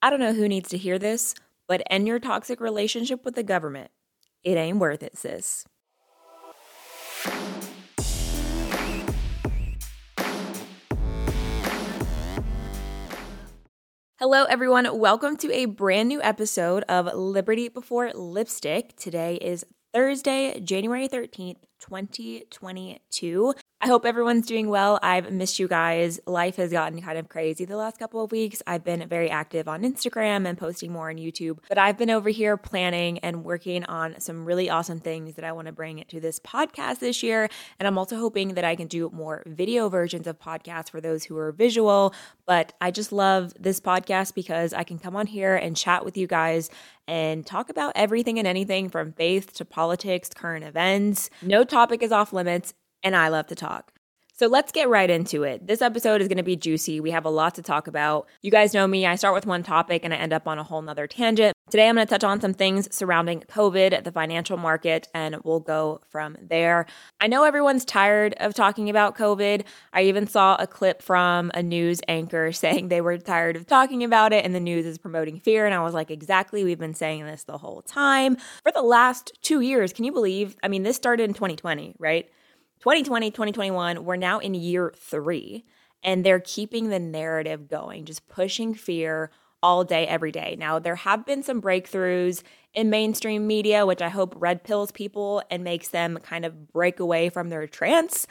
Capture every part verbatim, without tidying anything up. I don't know who needs to hear this, but end your toxic relationship with the government. It ain't worth it, sis. Hello, everyone. Welcome to a brand new episode of Liberty Before Lipstick. Today is Thursday, January thirteenth, twenty twenty-two. I hope everyone's doing well. I've missed you guys. Life has gotten kind of crazy the last couple of weeks. I've been very active on Instagram and posting more on YouTube, but I've been over here planning and working on some really awesome things that I want to bring to this podcast this year. And I'm also hoping that I can do more video versions of podcasts for those who are visual, but I just love this podcast because I can come on here and chat with you guys and talk about everything and anything from faith to politics, current events. No topic is off limits. And I love to talk. So let's get right into it. This episode is going to be juicy. We have a lot to talk about. You guys know me. I start with one topic and I end up on a whole nother tangent. Today, I'm going to touch on some things surrounding COVID, the financial market, and we'll go from there. I know everyone's tired of talking about COVID. I even saw a clip from a news anchor saying they were tired of talking about it and the news is promoting fear. And I was like, exactly. We've been saying this the whole time. For the last two years, can you believe? I mean, this started in twenty twenty, right? twenty twenty, twenty twenty-one, we're now in year three, and they're keeping the narrative going, just pushing fear all day, every day. Now, there have been some breakthroughs in mainstream media, which I hope red pills people and makes them kind of break away from their trance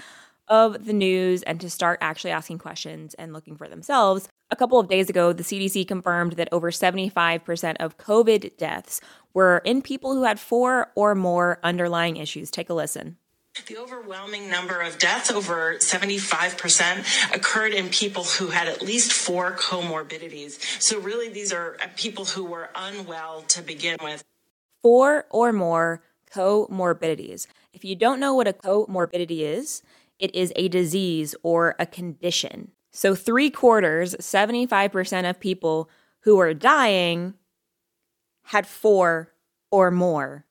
of the news and to start actually asking questions and looking for themselves. A couple of days ago, the C D C confirmed that over seventy-five percent of COVID deaths were in people who had four or more underlying issues. Take a listen. The overwhelming number of deaths, over seventy-five percent, occurred in people who had at least four comorbidities. So really, these are people who were unwell to begin with. Four or more comorbidities. If you don't know what a comorbidity is, it is a disease or a condition. So three quarters, seventy-five percent of people who are dying had four or more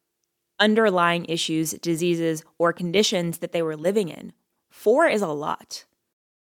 underlying issues, diseases, or conditions that they were living in. Four is a lot.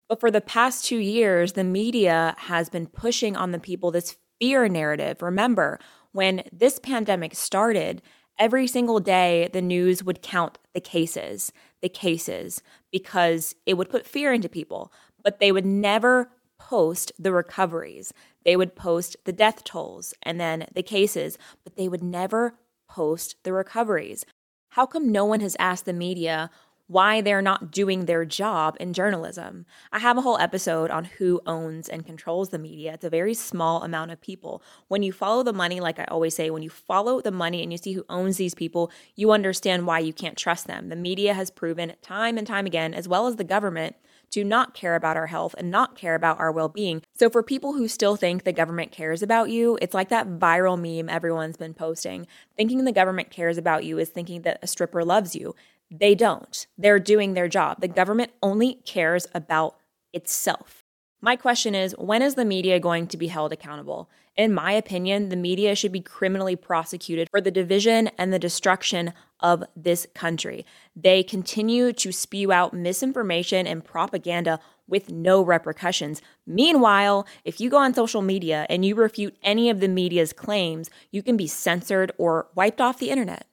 But for the past two years, the media has been pushing on the people this fear narrative. Remember, when this pandemic started, every single day the news would count the cases, the cases, because it would put fear into people. But they would never post the recoveries. They would post the death tolls and then the cases, but they would never post the recoveries. How come no one has asked the media why they're not doing their job in journalism? I have a whole episode on who owns and controls the media. It's a very small amount of people. When you follow the money, like I always say, when you follow the money and you see who owns these people, you understand why you can't trust them. The media has proven time and time again, as well as the government, to not care about our health and not care about our well-being. So for people who still think the government cares about you, it's like that viral meme everyone's been posting. Thinking the government cares about you is thinking that a stripper loves you. They don't. They're doing their job. The government only cares about itself. My question is, when is the media going to be held accountable? In my opinion, the media should be criminally prosecuted for the division and the destruction of this country. They continue to spew out misinformation and propaganda with no repercussions. Meanwhile, if you go on social media and you refute any of the media's claims, you can be censored or wiped off the internet,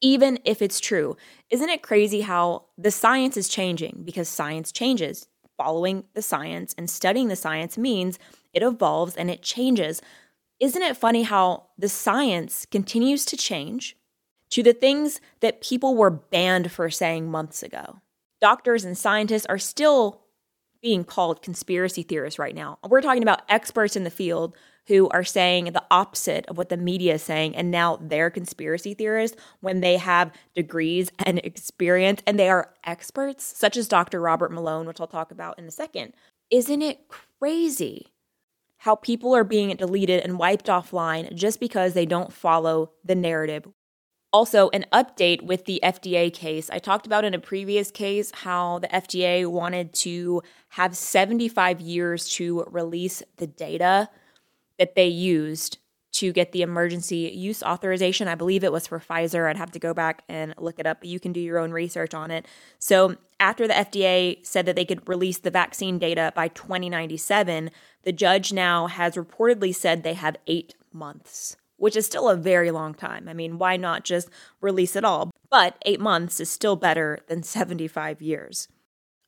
even if it's true. Isn't it crazy how the science is changing? Because science changes. Following the science and studying the science means it evolves and it changes. Isn't it funny how the science continues to change to the things that people were banned for saying months ago? Doctors and scientists are still being called conspiracy theorists right now. We're talking about experts in the field who are saying the opposite of what the media is saying, and now they're conspiracy theorists when they have degrees and experience, and they are experts, such as Doctor Robert Malone, which I'll talk about in a second. Isn't it crazy how people are being deleted and wiped offline just because they don't follow the narrative? Also, an update with the F D A case. I talked about in a previous case how the F D A wanted to have seventy-five years to release the data that they used to get the emergency use authorization. I believe it was for Pfizer. I'd have to go back and look it up. You can do your own research on it. So after the F D A said that they could release the vaccine data by twenty ninety-seven, the judge now has reportedly said they have eight months, which is still a very long time. I mean, why not just release it all? But eight months is still better than seventy-five years.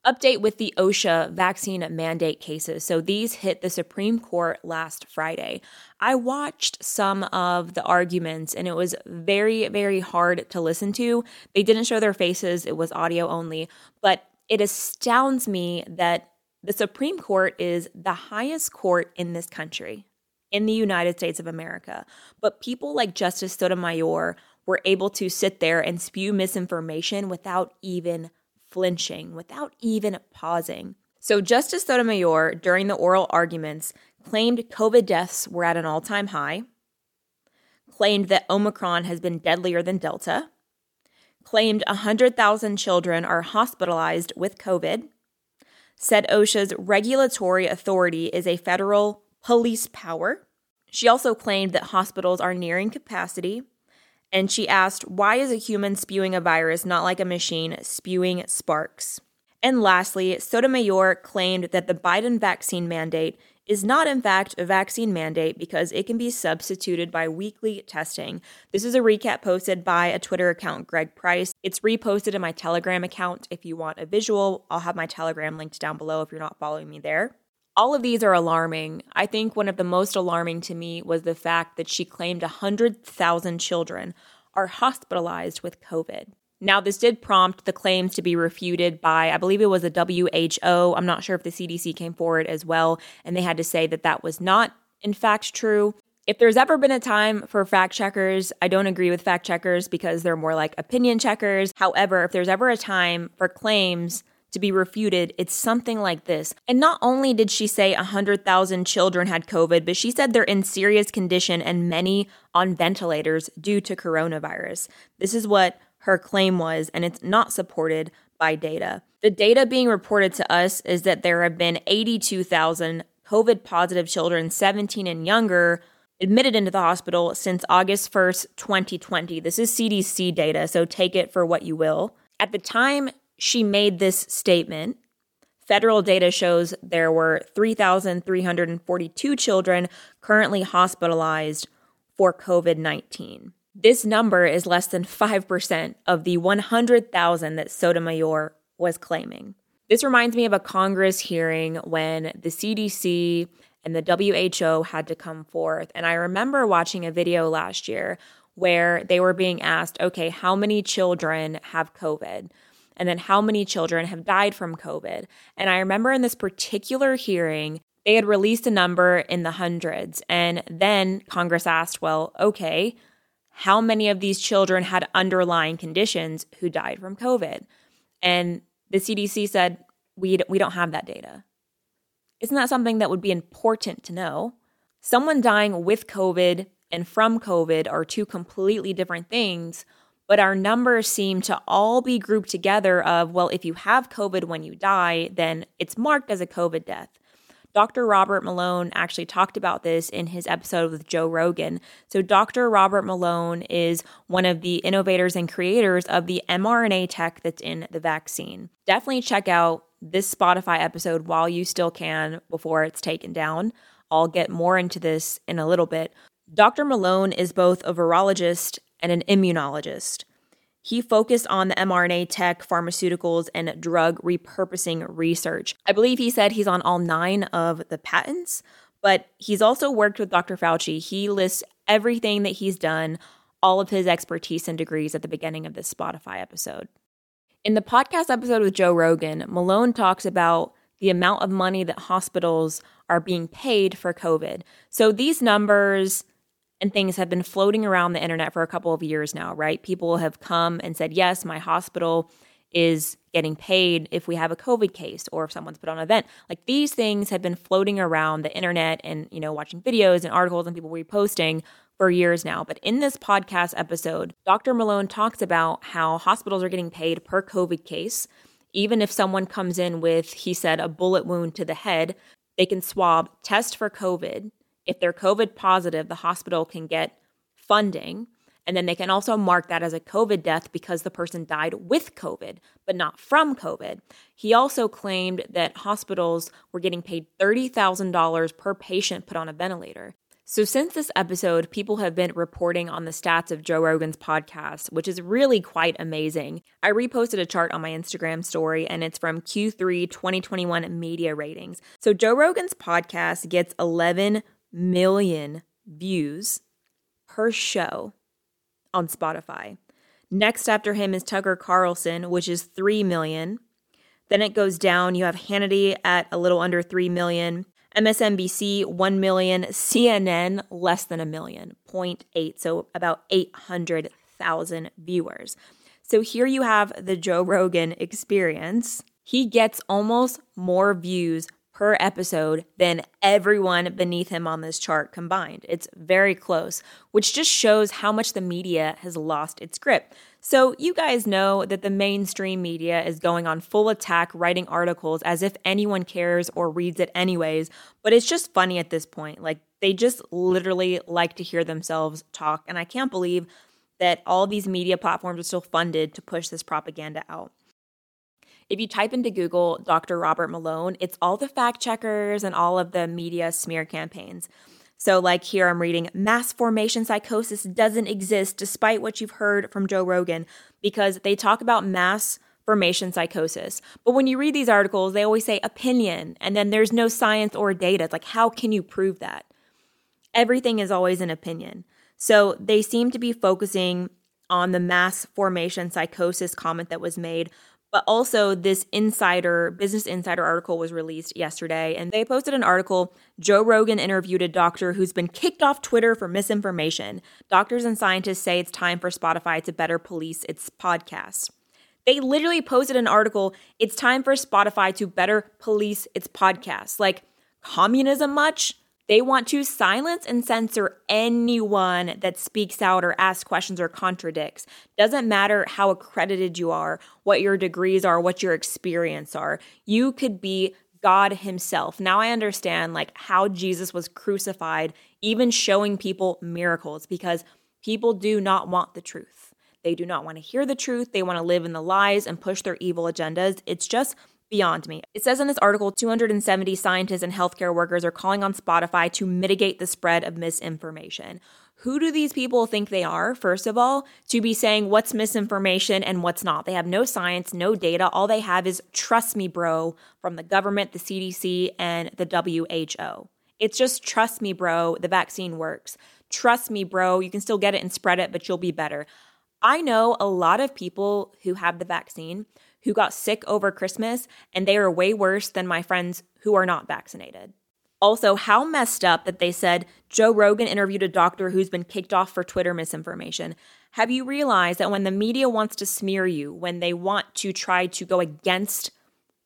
Update with the OSHA vaccine mandate cases. So these hit the Supreme Court last Friday. I watched some of the arguments and it was very, very hard to listen to. They didn't show their faces. It was audio only. But it astounds me that the Supreme Court is the highest court in this country, in the United States of America. But people like Justice Sotomayor were able to sit there and spew misinformation without even flinching, without even pausing. So Justice Sotomayor, during the oral arguments, claimed COVID deaths were at an all-time high, claimed that Omicron has been deadlier than Delta, claimed one hundred thousand children are hospitalized with COVID, said OSHA's regulatory authority is a federal police power. She also claimed that hospitals are nearing capacity. And she asked, why is a human spewing a virus not like a machine spewing sparks? And lastly, Sotomayor claimed that the Biden vaccine mandate is not in fact a vaccine mandate because it can be substituted by weekly testing. This is a recap posted by a Twitter account, Greg Price. It's reposted in my Telegram account. If you want a visual, I'll have my Telegram linked down below if you're not following me there. All of these are alarming. I think one of the most alarming to me was the fact that she claimed one hundred thousand children are hospitalized with COVID. Now, this did prompt the claims to be refuted by, I believe it was the W H O. I'm not sure if the C D C came forward as well, and they had to say that that was not, in fact, true. If there's ever been a time for fact checkers, I don't agree with fact checkers because they're more like opinion checkers. However, if there's ever a time for claims to be refuted, it's something like this. And not only did she say one hundred thousand children had COVID, but she said they're in serious condition and many on ventilators due to coronavirus. This is what her claim was, and it's not supported by data. The data being reported to us is that there have been eighty-two thousand COVID-positive children, seventeen and younger, admitted into the hospital since August first, twenty twenty. This is C D C data, so take it for what you will. At the time she made this statement, federal data shows there were three thousand three hundred forty-two children currently hospitalized for COVID nineteen. This number is less than five percent of the one hundred thousand that Sotomayor was claiming. This reminds me of a Congress hearing when the C D C and the W H O had to come forth. And I remember watching a video last year where they were being asked, okay, how many children have COVID? And then how many children have died from COVID. And I remember in this particular hearing, they had released a number in the hundreds. And then Congress asked, well, okay, how many of these children had underlying conditions who died from COVID? And the C D C said, we, we don't have that data. Isn't that something that would be important to know? Someone dying with COVID and from COVID are two completely different things. But our numbers seem to all be grouped together of, well, if you have COVID when you die, then it's marked as a COVID death. Doctor Robert Malone actually talked about this in his episode with Joe Rogan. So Doctor Robert Malone is one of the innovators and creators of the mRNA tech that's in the vaccine. Definitely check out this Spotify episode while you still can before it's taken down. I'll get more into this in a little bit. Doctor Malone is both a virologist and an immunologist. He focused on the mRNA tech, pharmaceuticals, and drug repurposing research. I believe he said he's on all nine of the patents, but he's also worked with Doctor Fauci. He lists everything that he's done, all of his expertise and degrees at the beginning of this Spotify episode. In the podcast episode with Joe Rogan, Malone talks about the amount of money that hospitals are being paid for COVID. So these numbers and things have been floating around the internet for a couple of years now, right? People have come and said, yes, my hospital is getting paid if we have a COVID case or if someone's put on an event. Like these things have been floating around the internet and, you know, watching videos and articles and people reposting for years now. But in this podcast episode, Doctor Malone talks about how hospitals are getting paid per COVID case. Even if someone comes in with, he said, a bullet wound to the head, they can swab, test for COVID, If they're COVID positive, the hospital can get funding, and then they can also mark that as a COVID death because the person died with COVID, but not from COVID. He also claimed that hospitals were getting paid thirty thousand dollars per patient put on a ventilator. So since this episode, people have been reporting on the stats of Joe Rogan's podcast, which is really quite amazing. I reposted a chart on my Instagram story, and it's from Q three twenty twenty-one media ratings. So Joe Rogan's podcast gets eleven million views per show on Spotify. Next after him is Tucker Carlson, which is three million. Then it goes down. You have Hannity at a little under three million. M S N B C, one million, C N N, less than a million, zero point eight, so about eight hundred thousand viewers. So here you have the Joe Rogan Experience. He gets almost more views per episode than everyone beneath him on this chart combined. It's very close, which just shows how much the media has lost its grip. So you guys know that the mainstream media is going on full attack, writing articles as if anyone cares or reads it anyways, but it's just funny at this point. Like, they just literally like to hear themselves talk, and I can't believe that all these media platforms are still funded to push this propaganda out. If you type into Google Doctor Robert Malone, it's all the fact checkers and all of the media smear campaigns. So like here I'm reading, mass formation psychosis doesn't exist despite what you've heard from Joe Rogan, because they talk about mass formation psychosis. But when you read these articles, they always say opinion, and then there's no science or data. It's like, how can you prove that? Everything is always an opinion. So they seem to be focusing on the mass formation psychosis comment that was made. But also this insider, Business Insider article was released yesterday, and they posted an article, Joe Rogan interviewed a doctor who's been kicked off Twitter for misinformation. Doctors and scientists say it's time for Spotify to better police its podcasts. They literally posted an article, it's time for Spotify to better police its podcasts. Like, communism much? They want to silence and censor anyone that speaks out or asks questions or contradicts. Doesn't matter how accredited you are, what your degrees are, what your experience are. You could be God himself. Now I understand like how Jesus was crucified, even showing people miracles, because people do not want the truth. They do not want to hear the truth. They want to live in the lies and push their evil agendas. It's just beyond me. It says in this article, two hundred seventy scientists and healthcare workers are calling on Spotify to mitigate the spread of misinformation. Who do these people think they are, first of all, to be saying what's misinformation and what's not? They have no science, no data. All they have is trust me, bro, from the government, the C D C, and the W H O. It's just trust me, bro, the vaccine works. Trust me, bro, you can still get it and spread it, but you'll be better. I know a lot of people who have the vaccine who got sick over Christmas, and they are way worse than my friends who are not vaccinated. Also, how messed up that they said Joe Rogan interviewed a doctor who's been kicked off for Twitter misinformation. Have you realized that when the media wants to smear you, when they want to try to go against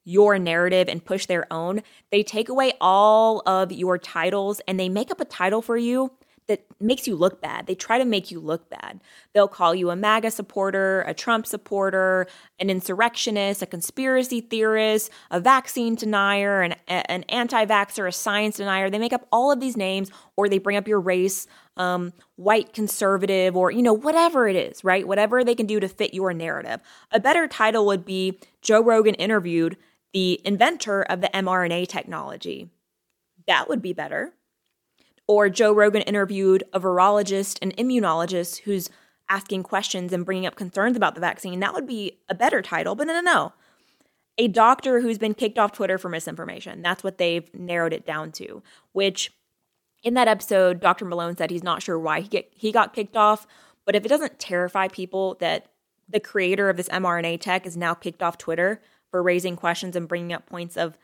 your narrative and push their own, they take away all of your titles and they make up a title for you that makes you look bad. They try to make you look bad. They'll call you a MAGA supporter, a Trump supporter, an insurrectionist, a conspiracy theorist, a vaccine denier, an, an anti-vaxxer, a science denier. They make up all of these names, or they bring up your race, um, white conservative, or, you know, whatever it is, right? Whatever they can do to fit your narrative. A better title would be Joe Rogan interviewed the inventor of the mRNA technology. That would be better. Or Joe Rogan interviewed a virologist and immunologist who's asking questions and bringing up concerns about the vaccine. That would be a better title, but no, no, no. A doctor who's been kicked off Twitter for misinformation. That's what they've narrowed it down to, which in that episode, Doctor Malone said he's not sure why he, get, he got kicked off. But if it doesn't terrify people that the creator of this mRNA tech is now kicked off Twitter for raising questions and bringing up points of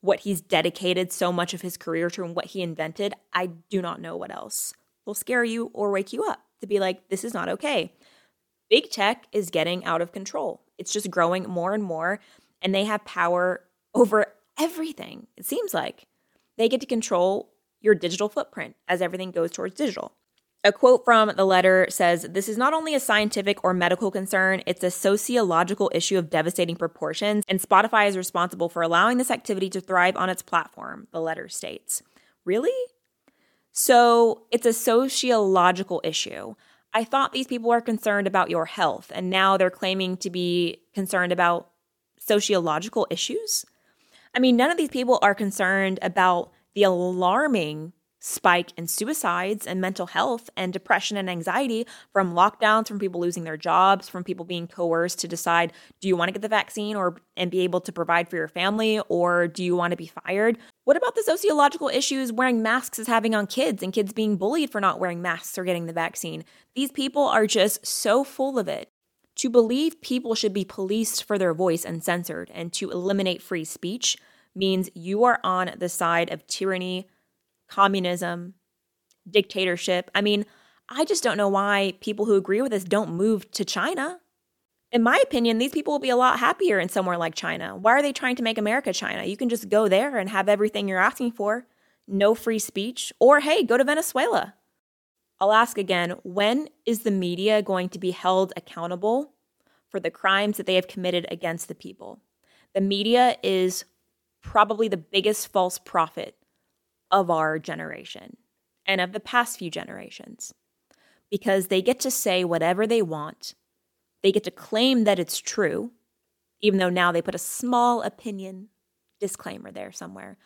what he's dedicated so much of his career to and what he invented, I do not know what else will scare you or wake you up to be like, this is not okay. Big tech is getting out of control. It's just growing more and more, and they have power over everything, it seems like. They get to control your digital footprint as everything goes towards digital. A quote from the letter says, this is not only a scientific or medical concern, it's a sociological issue of devastating proportions, and Spotify is responsible for allowing this activity to thrive on its platform, the letter states. Really? So it's a sociological issue. I thought these people were concerned about your health, and now they're claiming to be concerned about sociological issues. I mean, none of these people are concerned about the alarming spike in suicides and mental health and depression and anxiety from lockdowns, from people losing their jobs, from people being coerced to decide, do you want to get the vaccine or and be able to provide for your family, or do you want to be fired? What about the sociological issues wearing masks is having on kids and kids being bullied for not wearing masks or getting the vaccine? These people are just so full of it. To believe people should be policed for their voice and censored and to eliminate free speech means you are on the side of tyranny, communism, dictatorship. I mean, I just don't know why people who agree with this don't move to China. In my opinion, these people will be a lot happier in somewhere like China. Why are they trying to make America China? You can just go there and have everything you're asking for, no free speech, or hey, go to Venezuela. I'll ask again, when is the media going to be held accountable for the crimes that they have committed against the people? The media is probably the biggest false prophet of our generation and of the past few generations, because they get to say whatever they want. They get to claim that it's true, even though now they put a small opinion disclaimer there somewhere.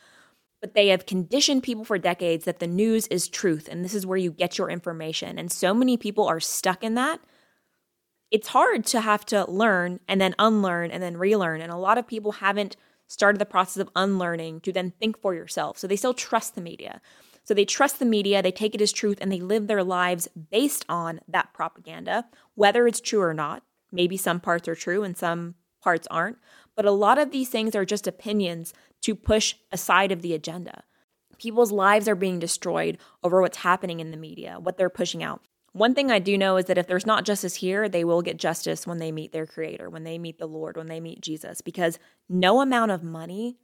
But they have conditioned people for decades that the news is truth, and this is where you get your information. And so many people are stuck in that. It's hard to have to learn and then unlearn and then relearn, and a lot of people haven't started the process of unlearning to then think for yourself. So they still trust the media. So they trust the media, they take it as truth, and they live their lives based on that propaganda, whether it's true or not. Maybe some parts are true and some parts aren't. But a lot of these things are just opinions to push aside of the agenda. People's lives are being destroyed over what's happening in the media, what they're pushing out. One thing I do know is that if there's not justice here, they will get justice when they meet their creator, when they meet the Lord, when they meet Jesus, because no amount of money,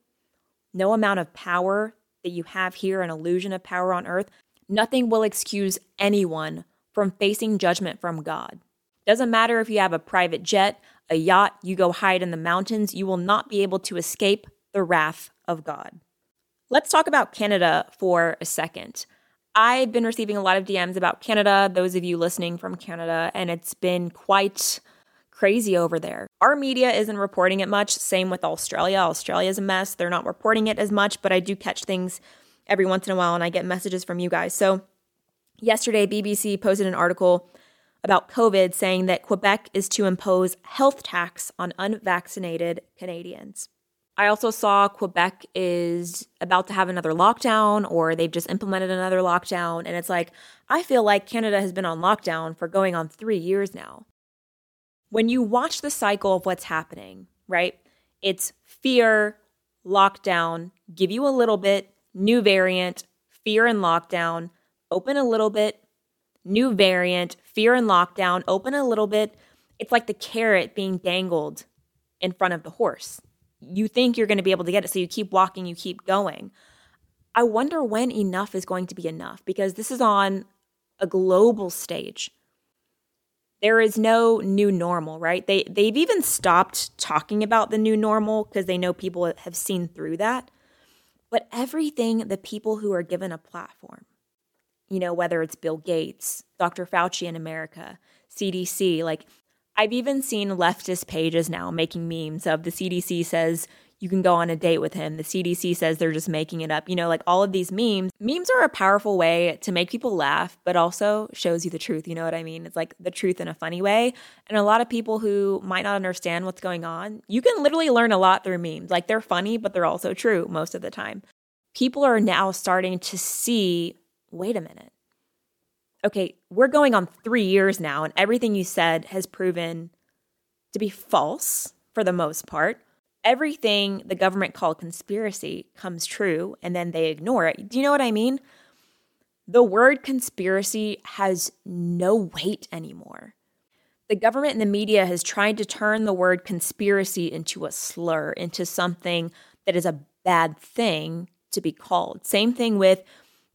no amount of power that you have here, an illusion of power on earth, nothing will excuse anyone from facing judgment from God. Doesn't matter if you have a private jet, a yacht, you go hide in the mountains, you will not be able to escape the wrath of God. Let's talk about Canada for a second. I've been receiving a lot of D Ms about Canada, those of you listening from Canada, and it's been quite crazy over there. Our media isn't reporting it much. Same with Australia. Australia's a mess. They're not reporting it as much, but I do catch things every once in a while, and I get messages from you guys. So yesterday, B B C posted an article about COVID saying that Quebec is to impose health tax on unvaccinated Canadians. I also saw Quebec is about to have another lockdown, or they've just implemented another lockdown. And it's like, I feel like Canada has been on lockdown for going on three years now. When you watch the cycle of what's happening, right? It's fear, lockdown, give you a little bit, new variant, fear and lockdown, open a little bit, new variant, fear and lockdown, open a little bit. It's like the carrot being dangled in front of the horse. You think you're going to be able to get it, so you keep walking, you keep going. I wonder when enough is going to be enough, because this is on a global stage. There is no new normal, right? They, they've even stopped talking about the new normal because they know people have seen through that. But everything, the people who are given a platform, you know, whether it's Bill Gates, Doctor Fauci in America, C D C, like I've even seen leftist pages now making memes of the C D C says you can go on a date with him. The C D C says they're just making it up. You know, like all of these memes. Memes are a powerful way to make people laugh, but also shows you the truth. You know what I mean? It's like the truth in a funny way. And a lot of people who might not understand what's going on, you can literally learn a lot through memes. Like they're funny, but they're also true most of the time. People are now starting to see, wait a minute. Okay, we're going on three years now, and everything you said has proven to be false for the most part. Everything the government called conspiracy comes true, and then they ignore it. Do you know what I mean? The word conspiracy has no weight anymore. The government and the media has tried to turn the word conspiracy into a slur, into something that is a bad thing to be called. Same thing with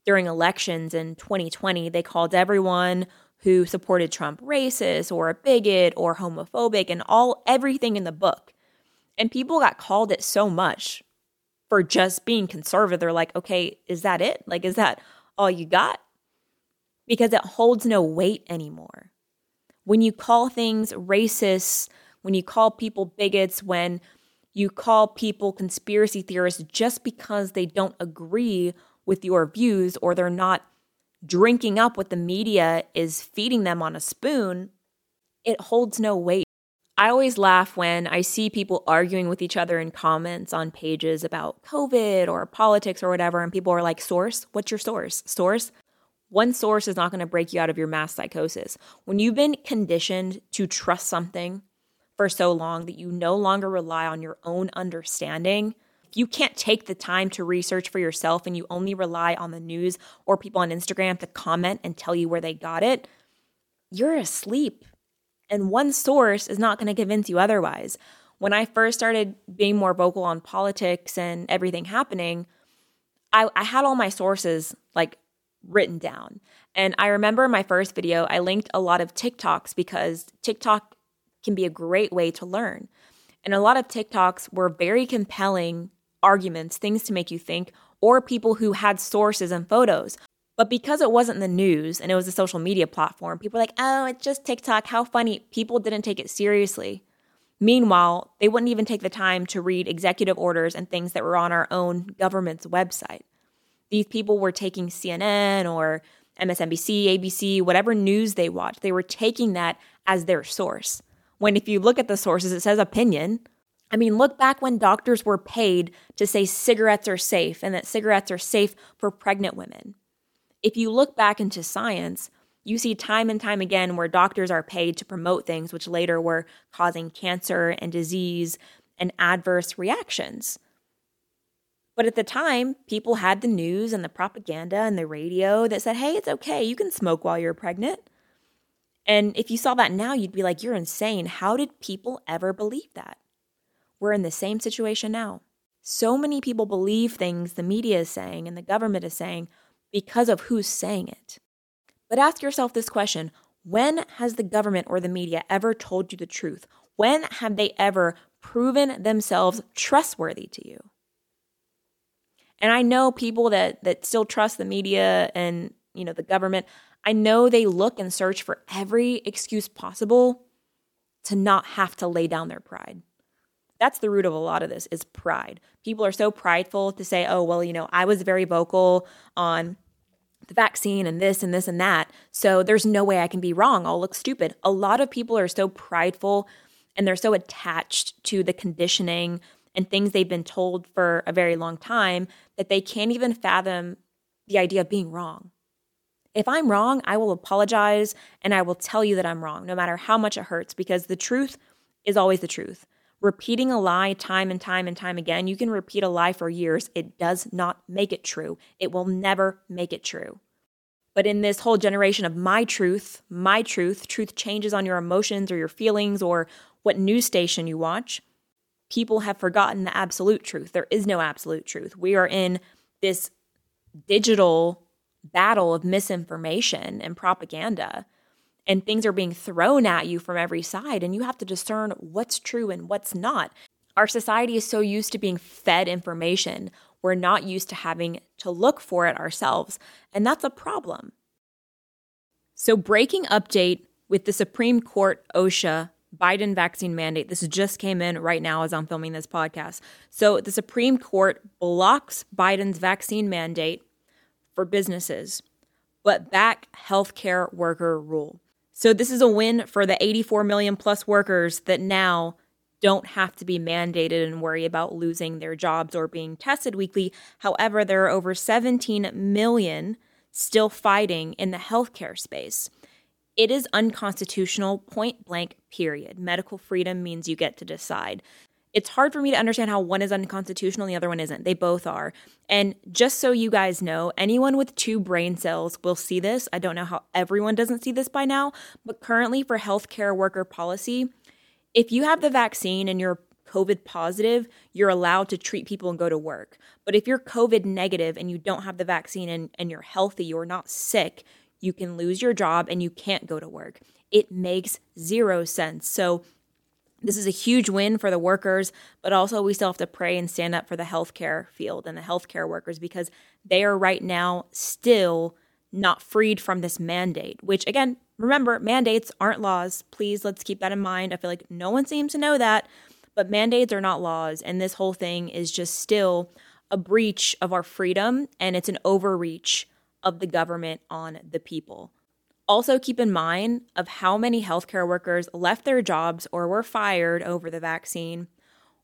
during elections in twenty twenty, they called everyone who supported Trump racist or a bigot or homophobic and all everything in the book. And people got called it so much for just being conservative. They're like, okay, is that it? Like, is that all you got because it holds no weight anymore. When you call things racist, when you call people bigots, when you call people conspiracy theorists just because they don't agree with your views or they're not drinking up what the media is feeding them on a spoon, it holds no weight. I always laugh when I see people arguing with each other in comments on pages about COVID or politics or whatever, and people are like, source? What's your source? Source? One source is not going to break you out of your mass psychosis. When you've been conditioned to trust something for so long that you no longer rely on your own understanding, if you can't take the time to research for yourself and you only rely on the news or people on Instagram to comment and tell you where they got it, you're asleep. And one source is not going to convince you otherwise. When I first started being more vocal on politics and everything happening, I, I had all my sources like written down. And I remember my first video, I linked a lot of TikToks because TikTok can be a great way to learn. And a lot of TikToks were very compelling arguments, things to make you think, or people who had sources and photos. But because it wasn't the news and it was a social media platform, people were like, oh, it's just TikTok, how funny. People didn't take it seriously. Meanwhile, they wouldn't even take the time to read executive orders and things that were on our own government's website. These people were taking C N N or M S N B C, A B C, whatever news they watched, they were taking that as their source. When if you look at the sources, it says opinion. I mean, look back when doctors were paid to say cigarettes are safe and that cigarettes are safe for pregnant women. If you look back into science, you see time and time again where doctors are paid to promote things which later were causing cancer and disease and adverse reactions. But at the time, people had the news and the propaganda and the radio that said, hey, it's okay, you can smoke while you're pregnant. And if you saw that now, you'd be like, you're insane. How did people ever believe that? We're in the same situation now. So many people believe things the media is saying and the government is saying because of who's saying it. But ask yourself this question. When has the government or the media ever told you the truth? When have they ever proven themselves trustworthy to you? And I know people that that still trust the media and, you know, the government. I know they look and search for every excuse possible to not have to lay down their pride. That's the root of a lot of this is pride. People are so prideful to say, oh, well, you know, I was very vocal on the vaccine and this and this and that, so there's no way I can be wrong. I'll look stupid. A lot of people are so prideful and they're so attached to the conditioning and things they've been told for a very long time that they can't even fathom the idea of being wrong. If I'm wrong, I will apologize and I will tell you that I'm wrong, no matter how much it hurts, because the truth is always the truth. Repeating a lie time and time and time again, you can repeat a lie for years. It does not make it true. It will never make it true. But in this whole generation of my truth, my truth, truth changes on your emotions or your feelings or what news station you watch, people have forgotten the absolute truth. There is no absolute truth. We are in this digital battle of misinformation and propaganda, and things are being thrown at you from every side, and you have to discern what's true and what's not. Our society is so used to being fed information, we're not used to having to look for it ourselves, and that's a problem. So breaking update with the Supreme Court OSHA Biden vaccine mandate. This just came in right now as I'm filming this podcast. So the Supreme Court blocks Biden's vaccine mandate for businesses, but back healthcare worker rule. So this is a win for the eighty-four million plus workers that now don't have to be mandated and worry about losing their jobs or being tested weekly. However, there are over seventeen million still fighting in the healthcare space. It is unconstitutional, point blank, period. Medical freedom means you get to decide. It's hard for me to understand how one is unconstitutional and the other one isn't. They both are. And just so you guys know, anyone with two brain cells will see this. I don't know how everyone doesn't see this by now, but currently for healthcare worker policy, if you have the vaccine and you're COVID positive, you're allowed to treat people and go to work. But if you're COVID negative and you don't have the vaccine and, and you're healthy, you're not sick, you can lose your job and you can't go to work. It makes zero sense. So This is a huge win for the workers, but also we still have to pray and stand up for the healthcare field and the healthcare workers, because they are right now still not freed from this mandate, which, again, remember, mandates aren't laws. Please, let's keep that in mind. I feel like no one seems to know that, but mandates are not laws. And this whole thing is just still a breach of our freedom, and it's an overreach of the government on the people. Also keep in mind of how many healthcare workers left their jobs or were fired over the vaccine,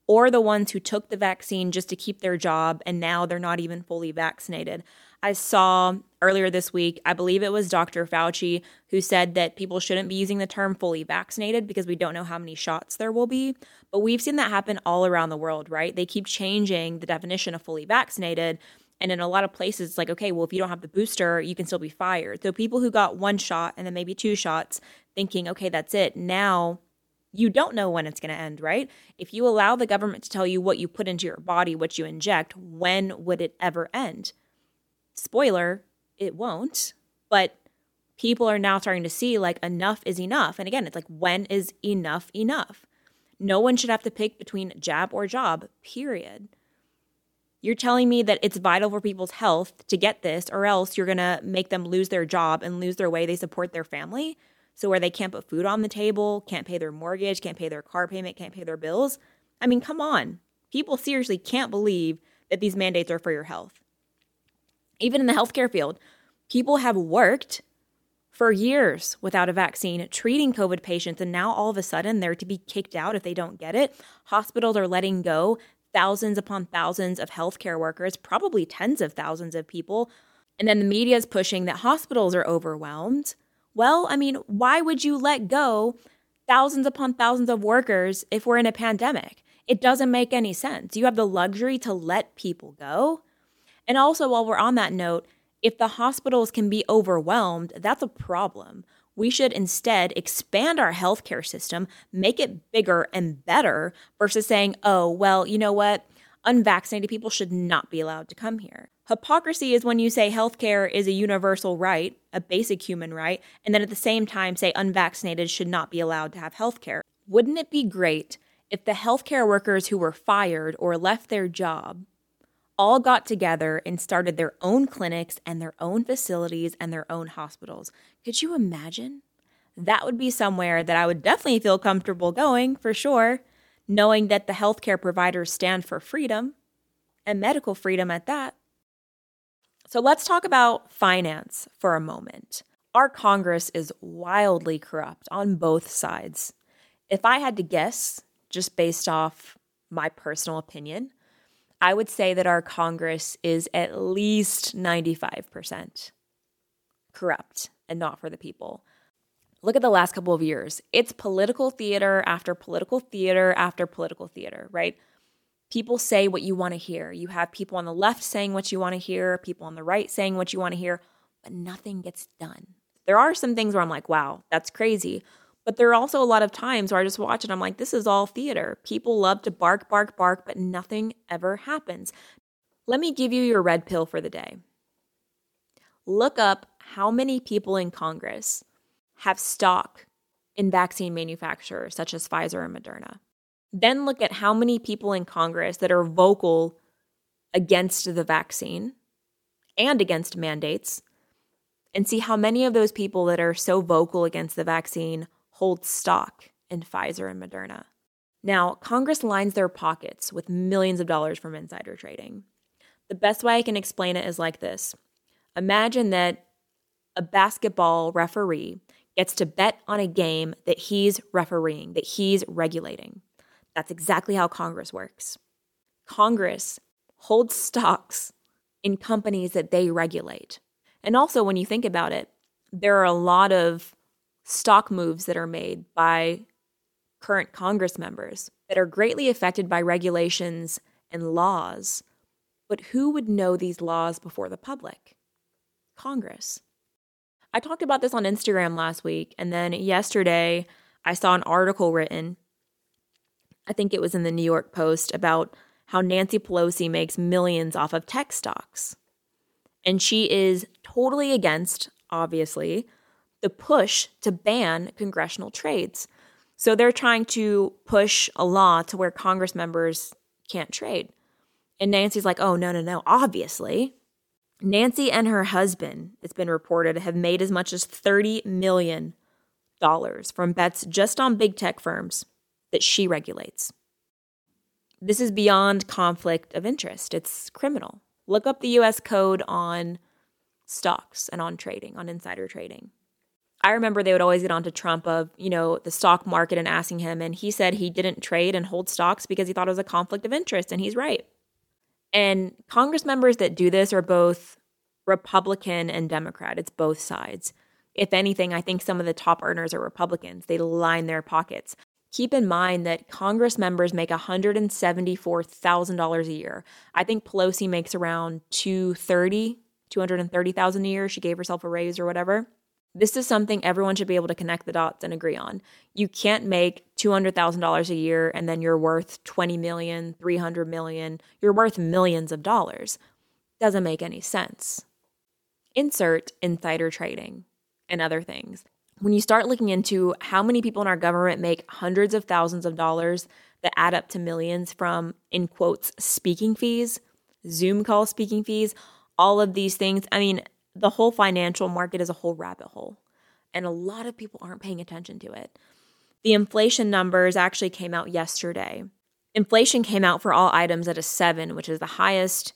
or the ones who took the vaccine just to keep their job and now they're not even fully vaccinated. I saw earlier this week, I believe it was Doctor Fauci, who said that people shouldn't be using the term fully vaccinated because we don't know how many shots there will be. But we've seen that happen all around the world, right? They keep changing the definition of fully vaccinated. And in a lot of places, it's like, okay, well, if you don't have the booster, you can still be fired. So people who got one shot and then maybe two shots thinking, okay, that's it. Now you don't know when it's going to end, right? If you allow the government to tell you what you put into your body, what you inject, when would it ever end? Spoiler, it won't. But people are now starting to see, like, enough is enough. And again, it's like, when is enough enough? No one should have to pick between jab or job, period. You're telling me that it's vital for people's health to get this, or else you're going to make them lose their job and lose their way they support their family. So where they can't put food on the table, can't pay their mortgage, can't pay their car payment, can't pay their bills. I mean, come on. People seriously can't believe that these mandates are for your health. Even in the healthcare field, people have worked for years without a vaccine, treating COVID patients, and now all of a sudden they're to be kicked out if they don't get it. Hospitals are letting go thousands upon thousands of healthcare workers, probably tens of thousands of people. And then the media is pushing that hospitals are overwhelmed. Well, I mean, why would you let go thousands upon thousands of workers if we're in a pandemic? It doesn't make any sense. You have the luxury to let people go. And also, while we're on that note, if the hospitals can be overwhelmed, that's a problem. We should instead expand our healthcare system, make it bigger and better, versus saying, oh, well, you know what? Unvaccinated people should not be allowed to come here. Hypocrisy is when you say healthcare is a universal right, a basic human right, and then at the same time say unvaccinated should not be allowed to have healthcare. Wouldn't it be great if the healthcare workers who were fired or left their job all got together and started their own clinics and their own facilities and their own hospitals? Could you imagine? That would be somewhere that I would definitely feel comfortable going, for sure, knowing that the healthcare providers stand for freedom and medical freedom at that. So let's talk about finance for a moment. Our Congress is wildly corrupt on both sides. If I had to guess, just based off my personal opinion, I would say that our Congress is at least ninety-five percent corrupt and not for the people. Look at the last couple of years. It's political theater after political theater after political theater, right? People say what you want to hear. You have people on the left saying what you want to hear, people on the right saying what you want to hear, but nothing gets done. There are some things where I'm like, wow, that's crazy. But there are also a lot of times where I just watch and I'm like, this is all theater. People love to bark, bark, bark, but nothing ever happens. Let me give you your red pill for the day. Look up how many people in Congress have stock in vaccine manufacturers such as Pfizer and Moderna. Then look at how many people in Congress that are vocal against the vaccine and against mandates, and see how many of those people that are so vocal against the vaccine hold stock in Pfizer and Moderna. Now, Congress lines their pockets with millions of dollars from insider trading. The best way I can explain it is like this. Imagine that a basketball referee gets to bet on a game that he's refereeing, that he's regulating. That's exactly how Congress works. Congress holds stocks in companies that they regulate. And also, when you think about it, there are a lot of stock moves that are made by current Congress members that are greatly affected by regulations and laws. But who would know these laws before the public? Congress. I talked about this on Instagram last week, and then yesterday I saw an article written, I think it was in the New York Post, about how Nancy Pelosi makes millions off of tech stocks. And she is totally against, obviously, the push to ban congressional trades. So they're trying to push a law to where Congress members can't trade. And Nancy's like, oh, no, no, no, obviously. Nancy and her husband, it's been reported, have made as much as thirty million dollars from bets just on big tech firms that she regulates. This is beyond conflict of interest. It's criminal. Look up the U S code on stocks and on trading, on insider trading. I remember they would always get onto Trump of, you know, the stock market and asking him, and he said he didn't trade and hold stocks because he thought it was a conflict of interest, and he's right. And Congress members that do this are both Republican and Democrat. It's both sides. If anything, I think some of the top earners are Republicans. They line their pockets. Keep in mind that Congress members make one hundred seventy-four thousand dollars a year. I think Pelosi makes around two hundred thirty thousand dollars, two hundred thirty thousand dollars a year. She gave herself a raise or whatever. This is something everyone should be able to connect the dots and agree on. You can't make two hundred thousand dollars a year and then you're worth twenty million dollars, three hundred million dollars. You're worth millions of dollars. Doesn't make any sense. Insert insider trading and other things. When you start looking into how many people in our government make hundreds of thousands of dollars that add up to millions from, in quotes, speaking fees, Zoom call speaking fees, all of these things, I mean, the whole financial market is a whole rabbit hole, and a lot of people aren't paying attention to it. The inflation numbers actually came out yesterday. Inflation came out for all items at a seven, which is the highest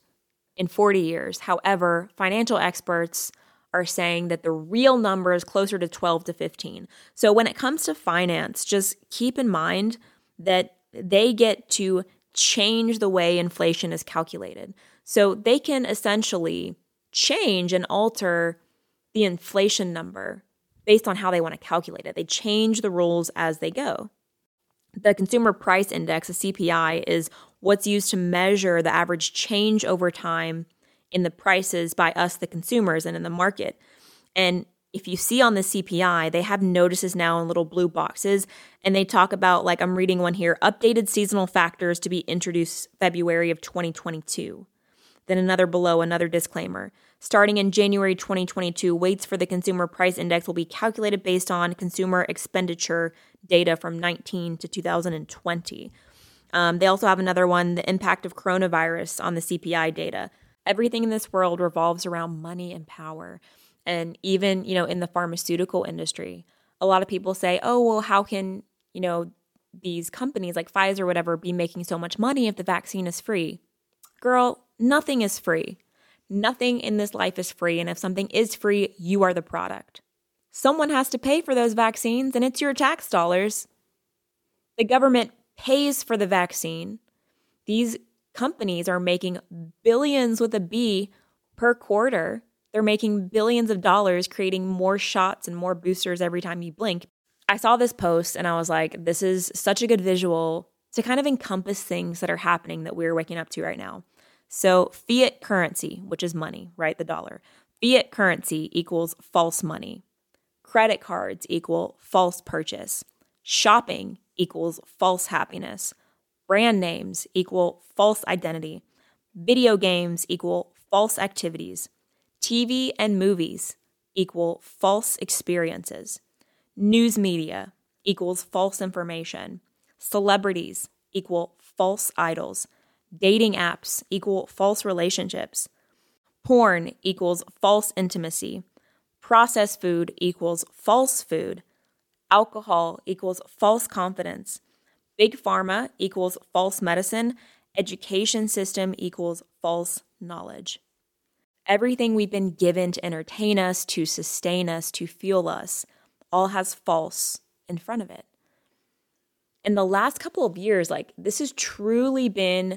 in forty years. However, financial experts are saying that the real number is closer to twelve to fifteen. So when it comes to finance, just keep in mind that they get to change the way inflation is calculated. So they can essentially change and alter the inflation number based on how they want to calculate it. They change the rules as they go. The Consumer Price Index, the C P I, is what's used to measure the average change over time in the prices by us, the consumers, and in the market. And if you see on the C P I, they have notices now in little blue boxes, and they talk about, like I'm reading one here, updated seasonal factors to be introduced February of twenty twenty-two. Then another below, another disclaimer. Starting in January twenty twenty-two, weights for the Consumer Price Index will be calculated based on consumer expenditure data from nineteen to two thousand twenty. Um, they also have another one, the impact of coronavirus on the C P I data. Everything in this world revolves around money and power. And even, you know, in the pharmaceutical industry, a lot of people say, oh, well, how can, you know, these companies like Pfizer or whatever be making so much money if the vaccine is free? Girl, nothing is free. Nothing in this life is free. And if something is free, you are the product. Someone has to pay for those vaccines, and it's your tax dollars. The government pays for the vaccine. These companies are making billions with a B per quarter. They're making billions of dollars, creating more shots and more boosters every time you blink. I saw this post and I was like, this is such a good visual to kind of encompass things that are happening that we're waking up to right now. So fiat currency, which is money, right? The dollar. Fiat currency equals false money. Credit cards equal false purchase. Shopping equals false happiness. Brand names equal false identity. Video games equal false activities. T V and movies equal false experiences. News media equals false information. Celebrities equal false idols. Dating apps equal false relationships. Porn equals false intimacy. Processed food equals false food. Alcohol equals false confidence. Big pharma equals false medicine. Education system equals false knowledge. Everything we've been given to entertain us, to sustain us, to fuel us, all has false in front of it. In the last couple of years, like this has truly been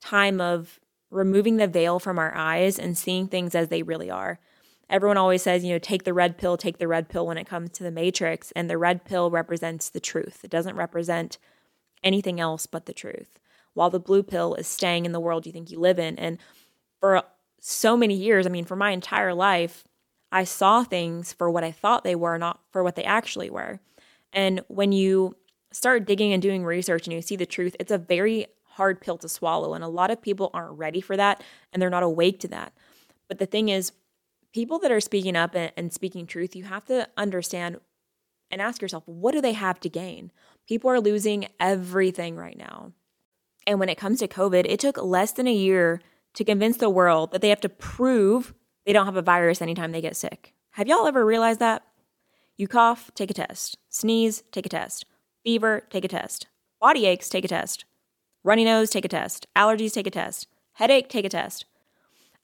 time of removing the veil from our eyes and seeing things as they really are. Everyone always says, you know, take the red pill, take the red pill when it comes to the Matrix, and the red pill represents the truth. It doesn't represent anything else but the truth, while the blue pill is staying in the world you think you live in. And for so many years, I mean, for my entire life, I saw things for what I thought they were, not for what they actually were. And when you start digging and doing research and you see the truth, it's a very hard pill to swallow. And a lot of people aren't ready for that and they're not awake to that. But the thing is, people that are speaking up and, and speaking truth, you have to understand and ask yourself, what do they have to gain? People are losing everything right now. And when it comes to COVID, it took less than a year to convince the world that they have to prove they don't have a virus anytime they get sick. Have y'all ever realized that? You cough, take a test. Sneeze, take a test. Fever, take a test. Body aches, take a test. Runny nose, take a test. Allergies, take a test. Headache, take a test.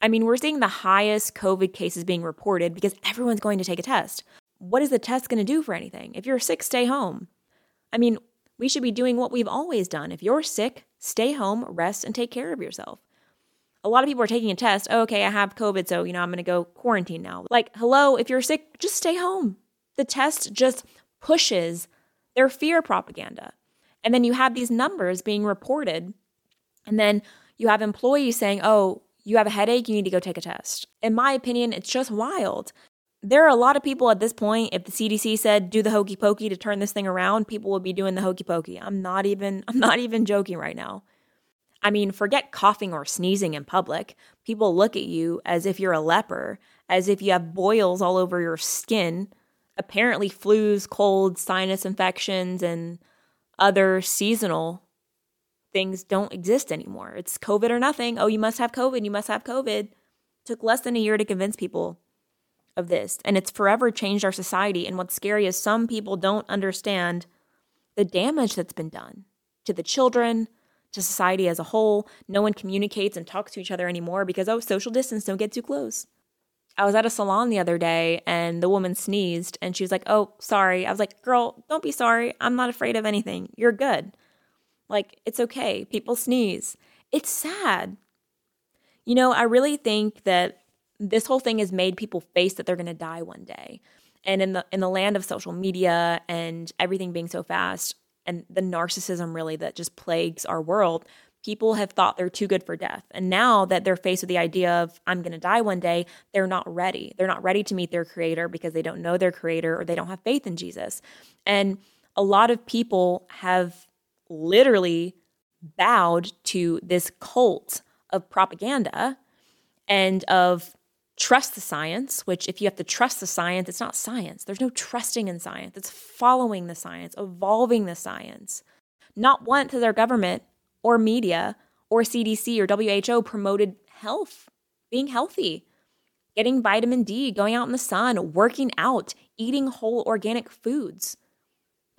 I mean, we're seeing the highest COVID cases being reported because everyone's going to take a test. What is the test going to do for anything? If you're sick, stay home. I mean, we should be doing what we've always done. If you're sick, stay home, rest, and take care of yourself. A lot of people are taking a test. Oh, okay, I have COVID, so, you know, I'm going to go quarantine now. Like, hello, if you're sick, just stay home. The test just pushes their fear propaganda. And then you have these numbers being reported. And then you have employees saying, oh, you have a headache, you need to go take a test. In my opinion, it's just wild. There are a lot of people at this point, if the C D C said do the hokey pokey to turn this thing around, people will be doing the hokey pokey. I'm not even, I'm not even joking right now. I mean, forget coughing or sneezing in public. People look at you as if you're a leper, as if you have boils all over your skin. Apparently flus, colds, sinus infections, and other seasonal things don't exist anymore. It's COVID or nothing. Oh, you must have COVID. You must have COVID. It took less than a year to convince people of this. And it's forever changed our society. And what's scary is some people don't understand the damage that's been done to the children, to society as a whole. No one communicates and talks to each other anymore because, oh, social distance, don't get too close. I was at a salon the other day and the woman sneezed and she was like, oh, sorry. I was like, girl, don't be sorry. I'm not afraid of anything. You're good. Like, it's okay. People sneeze. It's sad. You know, I really think that this whole thing has made people face that they're going to die one day. And in the in the land of social media and everything being so fast and the narcissism really that just plagues our world, people have thought they're too good for death. And now that they're faced with the idea of I'm going to die one day, they're not ready. They're not ready to meet their creator because they don't know their creator or they don't have faith in Jesus. And a lot of people have literally bowed to this cult of propaganda and of trust the science, which if you have to trust the science, it's not science. There's no trusting in science. It's following the science, evolving the science. Not once has our government or media or C D C or W H O promoted health, being healthy, getting vitamin D, going out in the sun, working out, eating whole organic foods,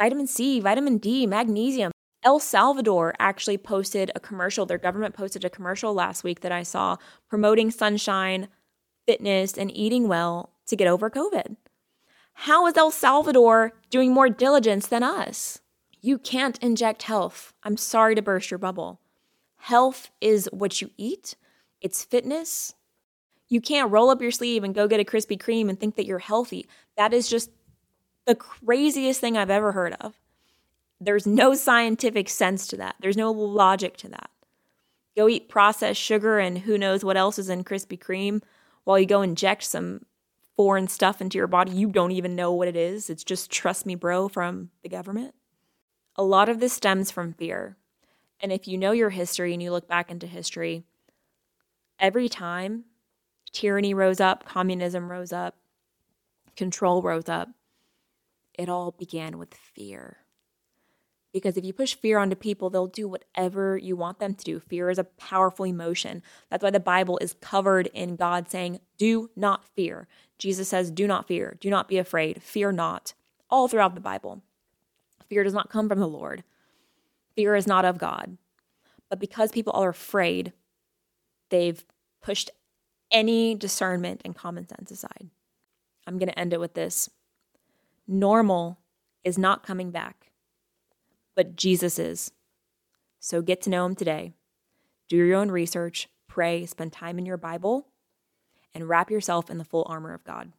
vitamin C, vitamin D, magnesium. El Salvador actually posted a commercial. Their government posted a commercial last week that I saw promoting sunshine, fitness, and eating well to get over COVID. How is El Salvador doing more diligence than us? You can't inject health. I'm sorry to burst your bubble. Health is what you eat. It's fitness. You can't roll up your sleeve and go get a Krispy Kreme and think that you're healthy. That is just the craziest thing I've ever heard of. There's no scientific sense to that. There's no logic to that. Go eat processed sugar and who knows what else is in Krispy Kreme while you go inject some foreign stuff into your body. You don't even know what it is. It's just trust me, bro, from the government. A lot of this stems from fear. And if you know your history and you look back into history, every time tyranny rose up, communism rose up, control rose up, it all began with fear. Because if you push fear onto people, they'll do whatever you want them to do. Fear is a powerful emotion. That's why the Bible is covered in God saying, do not fear. Jesus says, do not fear. Do not be afraid. Fear not. All throughout the Bible. Fear does not come from the Lord. Fear is not of God. But because people are afraid, they've pushed any discernment and common sense aside. I'm going to end it with this. Normal is not coming back, but Jesus is. So get to know him today. Do your own research, pray, spend time in your Bible, and wrap yourself in the full armor of God.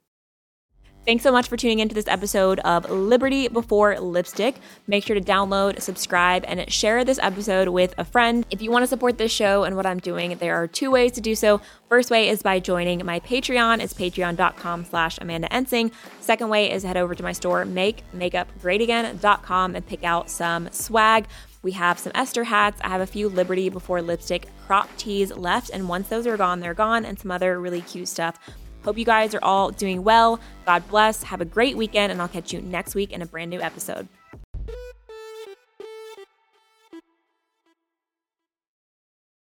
Thanks so much for tuning into this episode of Liberty Before Lipstick. Make sure to download, subscribe, and share this episode with a friend. If you want to support this show and what I'm doing, there are two ways to do so. First way is by joining my Patreon. It's patreon.com slash Amanda Ensing. Second way is head over to my store, make makeup great again dot com, and pick out some swag. We have some Esther hats. I have a few Liberty Before Lipstick crop tees left, and once those are gone, they're gone, and some other really cute stuff. Hope you guys are all doing well. God bless. Have a great weekend, and I'll catch you next week in a brand new episode.